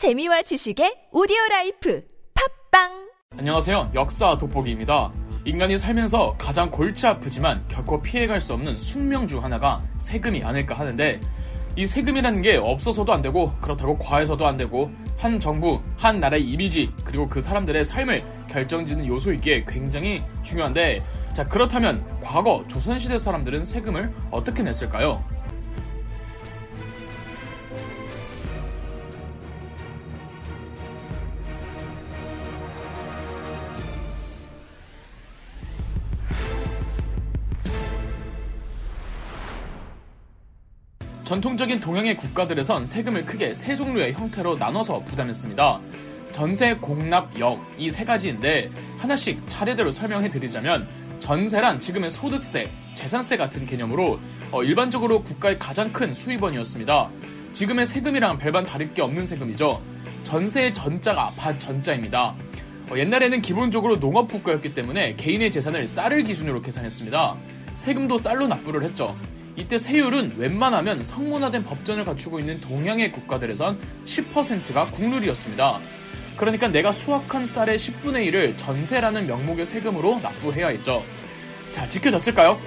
재미와 지식의 오디오라이프 팝빵! 안녕하세요. 역사 돋보기입니다. 인간이 살면서 가장 골치 아프지만 결코 피해갈 수 없는 숙명 중 하나가 세금이 아닐까 하는데, 이 세금이라는 게 없어서도 안 되고 그렇다고 과해서도 안 되고 한 정부, 한 나라의 이미지, 그리고 그 사람들의 삶을 결정짓는 요소이기에 굉장히 중요한데, 자, 그렇다면 과거 조선시대 사람들은 세금을 어떻게 냈을까요? 전통적인 동양의 국가들에선 세금을 크게 세 종류의 형태로 나눠서 부담했습니다. 전세, 공납, 역, 이 세 가지인데 하나씩 차례대로 설명해드리자면, 전세란 지금의 소득세, 재산세 같은 개념으로 일반적으로 국가의 가장 큰 수입원이었습니다. 지금의 세금이랑 별반 다를 게 없는 세금이죠. 전세의 전자가 밭 전자입니다. 옛날에는 기본적으로 농업국가였기 때문에 개인의 재산을 쌀을 기준으로 계산했습니다. 세금도 쌀로 납부를 했죠. 이때 세율은 웬만하면 성문화된 법전을 갖추고 있는 동양의 국가들에선 10%가 국룰이었습니다. 그러니까 내가 수확한 쌀의 10분의 1을 전세라는 명목의 세금으로 납부해야 했죠. 자, 지켜졌을까요?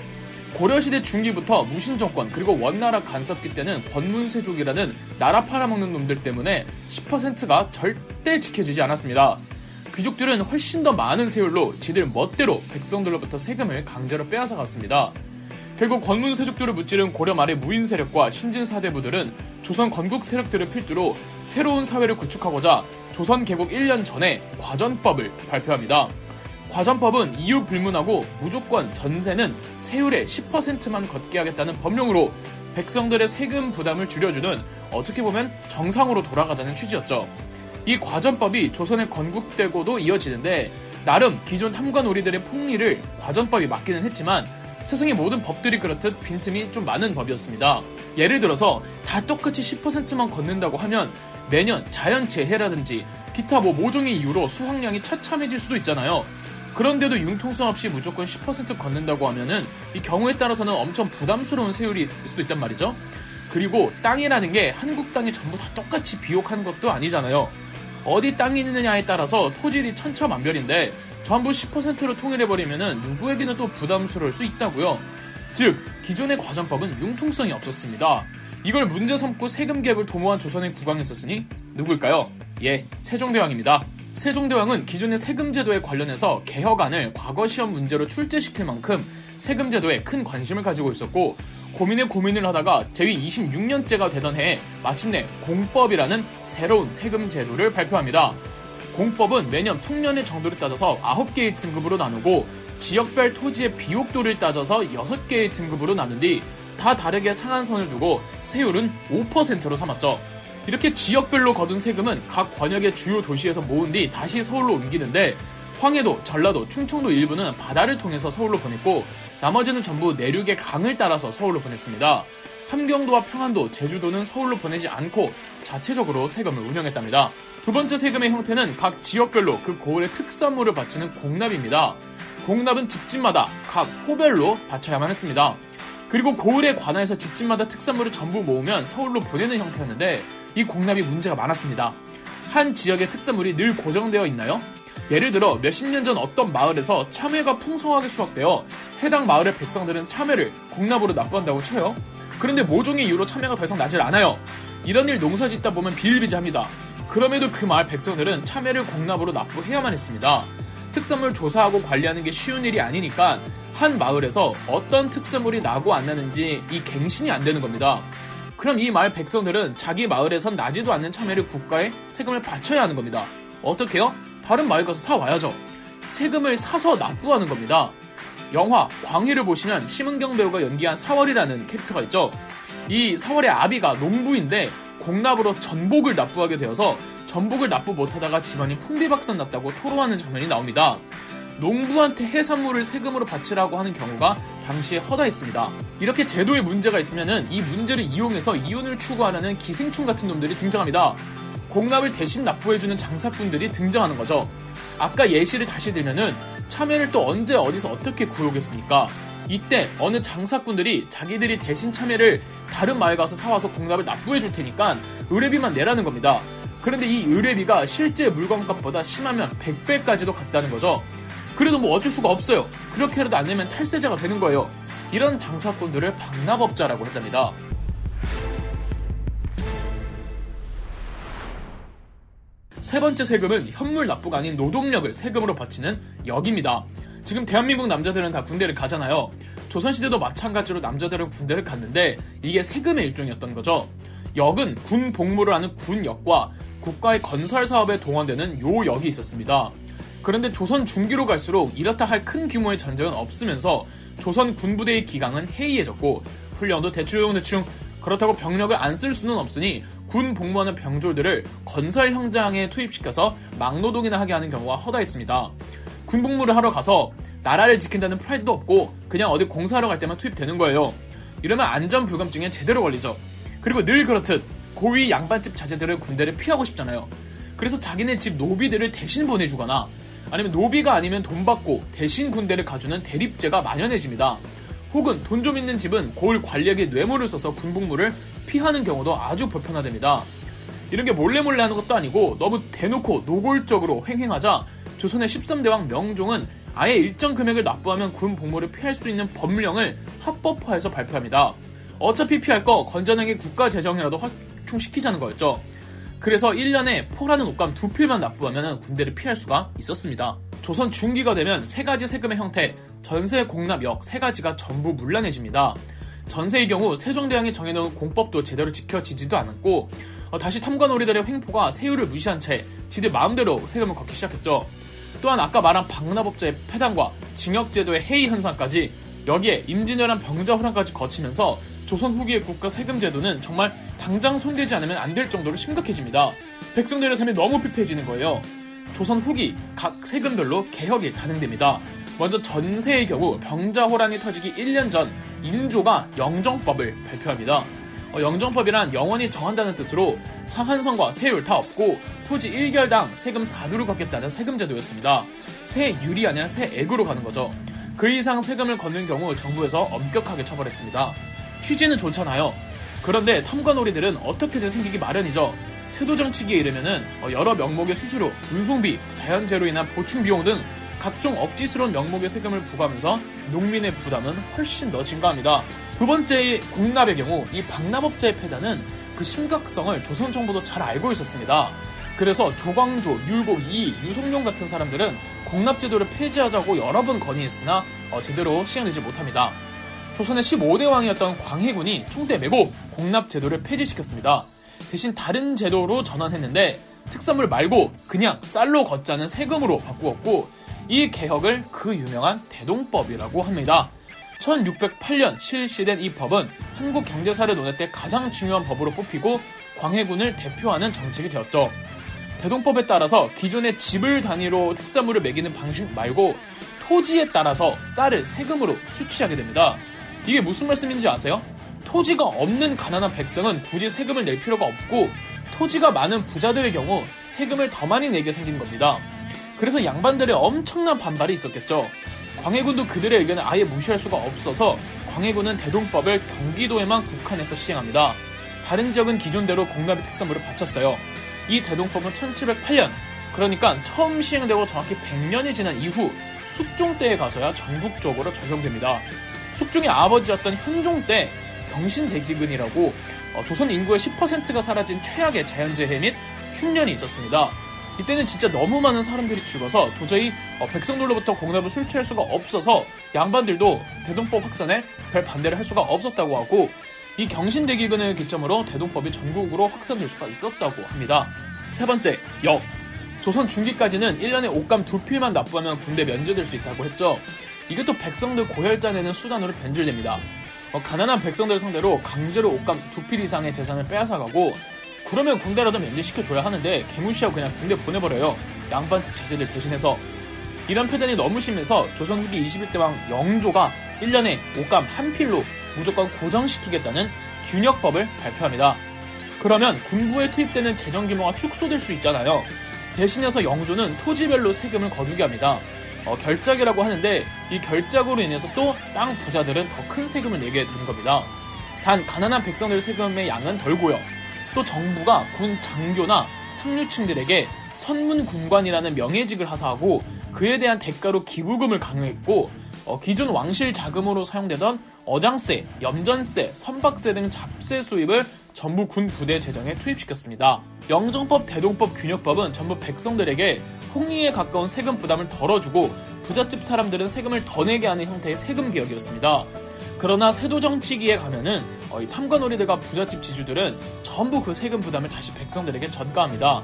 고려시대 중기부터 무신정권, 그리고 원나라 간섭기 때는 권문세족이라는 나라 팔아먹는 놈들 때문에 10%가 절대 지켜지지 않았습니다. 귀족들은 훨씬 더 많은 세율로 지들 멋대로 백성들로부터 세금을 강제로 빼앗아갔습니다. 결국 권문세족들을 무찌른 고려 말의 무인 세력과 신진 사대부들은 조선 건국 세력들을 필두로 새로운 사회를 구축하고자 조선 개국 1년 전에 과전법을 발표합니다. 과전법은 이유 불문하고 무조건 전세는 세율의 10%만 걷게 하겠다는 법령으로 백성들의 세금 부담을 줄여주는, 어떻게 보면 정상으로 돌아가자는 취지였죠. 이 과전법이 조선의 건국되고도 이어지는데, 나름 기존 탐관오리들의 폭리를 과전법이 막기는 했지만 세상의 모든 법들이 그렇듯 빈틈이 좀 많은 법이었습니다. 예를 들어서 다 똑같이 10%만 걷는다고 하면 매년 자연재해라든지 기타 모종의 이유로 수확량이 처참해질 수도 있잖아요. 그런데도 융통성 없이 무조건 10% 걷는다고 하면은 이 경우에 따라서는 엄청 부담스러운 세율이 될 수도 있단 말이죠. 그리고 땅이라는 게 한국 땅이 전부 다 똑같이 비옥한 것도 아니잖아요. 어디 땅이 있느냐에 따라서 토질이 천차만별인데 전부 10%로 통일해버리면 누구에게는 또 부담스러울 수 있다고요. 즉, 기존의 과전법은 융통성이 없었습니다. 이걸 문제 삼고 세금 개혁을 도모한 조선의 국왕이 있었으니 누구일까요? 예, 세종대왕입니다. 세종대왕은 기존의 세금제도에 관련해서 개혁안을 과거 시험 문제로 출제시킬 만큼 세금제도에 큰 관심을 가지고 있었고, 고민에 고민을 하다가 제위 26년째가 되던 해에 마침내 공법이라는 새로운 세금제도를 발표합니다. 공법은 매년 풍년의 정도를 따져서 9개의 등급으로 나누고, 지역별 토지의 비옥도를 따져서 6개의 등급으로 나눈 뒤 다 다르게 상한선을 두고 세율은 5%로 삼았죠. 이렇게 지역별로 거둔 세금은 각 권역의 주요 도시에서 모은 뒤 다시 서울로 옮기는데, 황해도, 전라도, 충청도 일부는 바다를 통해서 서울로 보냈고 나머지는 전부 내륙의 강을 따라서 서울로 보냈습니다. 함경도와 평안도, 제주도는 서울로 보내지 않고 자체적으로 세금을 운영했답니다. 두 번째 세금의 형태는 각 지역별로 그 고을의 특산물을 바치는 공납입니다. 공납은 집집마다 각 호별로 바쳐야만 했습니다. 그리고 고을에 관하여서 집집마다 특산물을 전부 모으면 서울로 보내는 형태였는데, 이 공납이 문제가 많았습니다. 한 지역의 특산물이 늘 고정되어 있나요? 예를 들어 몇십 년 전 어떤 마을에서 참외가 풍성하게 수확되어 해당 마을의 백성들은 참외를 공납으로 납부한다고 쳐요. 그런데 모종의 이유로 참외가 더 이상 나질 않아요. 이런 일 농사 짓다 보면 비일비재합니다. 그럼에도 그 마을 백성들은 참외를 공납으로 납부해야만 했습니다. 특산물 조사하고 관리하는 게 쉬운 일이 아니니까 한 마을에서 어떤 특산물이 나고 안 나는지 이 갱신이 안 되는 겁니다. 그럼 이 마을 백성들은 자기 마을에선 나지도 않는 참외를 국가에 세금을 바쳐야 하는 겁니다. 어떻게요? 다른 마을 가서 사와야죠. 세금을 사서 납부하는 겁니다. 영화 광희를 보시면 심은경 배우가 연기한 사월이라는 캐릭터가 있죠. 이 사월의 아비가 농부인데 공납으로 전복을 납부하게 되어서 전복을 납부 못하다가 집안이 풍비박산 났다고 토로하는 장면이 나옵니다. 농부한테 해산물을 세금으로 바치라고 하는 경우가 당시에 허다했습니다. 이렇게 제도에 문제가 있으면 이 문제를 이용해서 이윤을 추구하려는 기생충 같은 놈들이 등장합니다. 공납을 대신 납부해주는 장사꾼들이 등장하는 거죠. 아까 예시를 다시 들면은 참외를 또 언제 어디서 어떻게 구해오겠습니까? 이때 어느 장사꾼들이 자기들이 대신 참외를 다른 마을 가서 사와서 공납을 납부해줄 테니까 의뢰비만 내라는 겁니다. 그런데 이 의뢰비가 실제 물건값보다 심하면 100배까지도 갔다는 거죠. 그래도 뭐 어쩔 수가 없어요. 그렇게라도 안 내면 탈세자가 되는 거예요. 이런 장사꾼들을 박납업자라고 했답니다. 세 번째 세금은 현물 납부가 아닌 노동력을 세금으로 바치는 역입니다. 지금 대한민국 남자들은 다 군대를 가잖아요. 조선시대도 마찬가지로 남자들은 군대를 갔는데 이게 세금의 일종이었던 거죠. 역은 군 복무를 하는 군역과 국가의 건설 사업에 동원되는 요역이 있었습니다. 그런데 조선 중기로 갈수록 이렇다 할 큰 규모의 전쟁은 없으면서 조선 군부대의 기강은 해이해졌고 훈련도 대충 그렇다고 병력을 안 쓸 수는 없으니 군 복무하는 병졸들을 건설 현장에 투입시켜서 막노동이나 하게 하는 경우가 허다했습니다. 군 복무를 하러 가서 나라를 지킨다는 프라이드도 없고 그냥 어디 공사하러 갈 때만 투입되는 거예요. 이러면 안전불감증에 제대로 걸리죠. 그리고 늘 그렇듯 고위 양반집 자제들은 군대를 피하고 싶잖아요. 그래서 자기네 집 노비들을 대신 보내주거나 아니면 노비가 아니면 돈 받고 대신 군대를 가주는 대립제가 만연해집니다. 혹은 돈 좀 있는 집은 고을 관리에게 뇌물을 써서 군복무를 피하는 경우도 아주 보편화됩니다. 이런 게 몰래 하는 것도 아니고 너무 대놓고 노골적으로 횡행하자 조선의 13대왕 명종은 아예 일정 금액을 납부하면 군 복무를 피할 수 있는 법령을 합법화해서 발표합니다. 어차피 피할 거 건전하게 국가 재정이라도 확충시키자는 거였죠. 그래서 1년에 포라는 옷감 2필만 납부하면 군대를 피할 수가 있었습니다. 조선 중기가 되면 세 가지 세금의 형태, 전세, 공납역 세 가지가 전부 문란해집니다. 전세의 경우 세종대왕이 정해놓은 공법도 제대로 지켜지지도 않았고 다시 탐관오리들의 횡포가 세율을 무시한 채 지들 마음대로 세금을 걷기 시작했죠. 또한 아까 말한 박납업자의 폐단과 징역제도의 해이 현상까지 여기에 임진왜란 병자호란까지 거치면서 조선 후기의 국가 세금 제도는 정말 당장 손대지 않으면 안 될 정도로 심각해집니다. 백성들의 삶이 너무 피폐해지는 거예요. 조선 후기 각 세금별로 개혁이 단행됩니다. 먼저 전세의 경우 병자호란이 터지기 1년 전 인조가 영정법을 발표합니다. 영정법이란 영원히 정한다는 뜻으로 상한선과 세율 다 없고 토지 1결당 세금 4두를 걷겠다는 세금 제도였습니다. 세율이 아니라 세액으로 가는 거죠. 그 이상 세금을 걷는 경우 정부에서 엄격하게 처벌했습니다. 취지는 좋잖아요. 그런데 탐관오리들은 어떻게든 생기기 마련이죠. 세도정치기에 이르면은 여러 명목의 수수료, 운송비, 자연재해로 인한 보충비용 등 각종 억지스러운 명목의 세금을 부과하면서 농민의 부담은 훨씬 더 증가합니다. 두 번째의 공납의 경우 이 박납업자의 폐단은 그 심각성을 조선 정부도 잘 알고 있었습니다. 그래서 조광조, 율곡 이이, 유성룡 같은 사람들은 공납제도를 폐지하자고 여러 번 건의했으나 제대로 시행되지 못합니다. 조선의 15대 왕이었던 광해군이 총대 메고 공납제도를 폐지시켰습니다. 대신 다른 제도로 전환했는데 특산물 말고 그냥 쌀로 걷자는 세금으로 바꾸었고 이 개혁을 그 유명한 대동법이라고 합니다. 1608년 실시된 이 법은 한국 경제사를 논할 때 가장 중요한 법으로 뽑히고 광해군을 대표하는 정책이 되었죠. 대동법에 따라서 기존의 집을 단위로 특산물을 매기는 방식 말고 토지에 따라서 쌀을 세금으로 수취하게 됩니다. 이게 무슨 말씀인지 아세요? 토지가 없는 가난한 백성은 굳이 세금을 낼 필요가 없고 토지가 많은 부자들의 경우 세금을 더 많이 내게 생긴 겁니다. 그래서 양반들의 엄청난 반발이 있었겠죠. 광해군도 그들의 의견을 아예 무시할 수가 없어서 광해군은 대동법을 경기도에만 국한해서 시행합니다. 다른 지역은 기존대로 공납의 특산물을 바쳤어요. 이 대동법은 1708년, 그러니까 처음 시행되고 정확히 100년이 지난 이후 숙종 때에 가서야 전국적으로 적용됩니다. 숙종의 아버지였던 현종 때 경신대기근이라고 조선 인구의 10%가 사라진 최악의 자연재해 및 흉년이 있었습니다. 이때는 진짜 너무 많은 사람들이 죽어서 도저히 백성들로부터 공납을 수취할 수가 없어서 양반들도 대동법 확산에 별 반대를 할 수가 없었다고 하고 이 경신대기근을 기점으로 대동법이 전국으로 확산될 수가 있었다고 합니다. 세 번째, 역. 조선 중기까지는 1년에 옷감 2필만 납부하면 군대 면제될 수 있다고 했죠. 이것도 백성들 고혈자 내는 수단으로 변질됩니다. 가난한 백성들 상대로 강제로 옷감 2필 이상의 재산을 빼앗아가고 그러면 군대라도 면제시켜줘야 하는데 개무시하고 그냥 군대 보내버려요. 양반집 자제들 대신해서. 이런 폐단이 너무 심해서 조선 후기 21대 왕 영조가 1년에 옷감 1필로 무조건 고정시키겠다는 균역법을 발표합니다. 그러면 군부에 투입되는 재정 규모가 축소될 수 있잖아요. 대신해서 영조는 토지별로 세금을 거두게 합니다. 결작이라고 하는데 이 결작으로 인해서 또 땅 부자들은 더 큰 세금을 내게 된 겁니다. 단 가난한 백성들 세금의 양은 덜고요. 또 정부가 군 장교나 상류층들에게 선문군관이라는 명예직을 하사하고 그에 대한 대가로 기부금을 강요했고 기존 왕실 자금으로 사용되던 어장세, 염전세, 선박세 등 잡세 수입을 전부 군 부대 재정에 투입시켰습니다. 영정법, 대동법, 균역법은 전부 백성들에게 홍리에 가까운 세금 부담을 덜어주고 부잣집 사람들은 세금을 더 내게 하는 형태의 세금 개혁이었습니다. 그러나 세도정치기에 가면은 이 탐관오리들과 부잣집 지주들은 전부 그 세금 부담을 다시 백성들에게 전가합니다.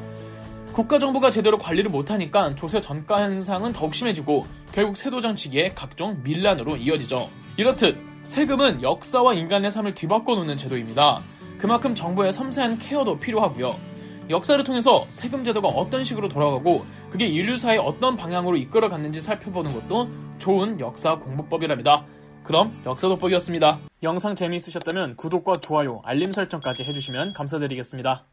국가정부가 제대로 관리를 못하니까 조세 전가 현상은 더욱 심해지고 결국 세도정치기의 각종 밀란으로 이어지죠. 이렇듯 세금은 역사와 인간의 삶을 뒤바꿔 놓는 제도입니다. 그만큼 정부의 섬세한 케어도 필요하고요. 역사를 통해서 세금 제도가 어떤 식으로 돌아가고 그게 인류사의 어떤 방향으로 이끌어갔는지 살펴보는 것도 좋은 역사 공부법이랍니다. 그럼 역사돋보기였습니다. 영상 재미있으셨다면 구독과 좋아요, 알림 설정까지 해주시면 감사드리겠습니다.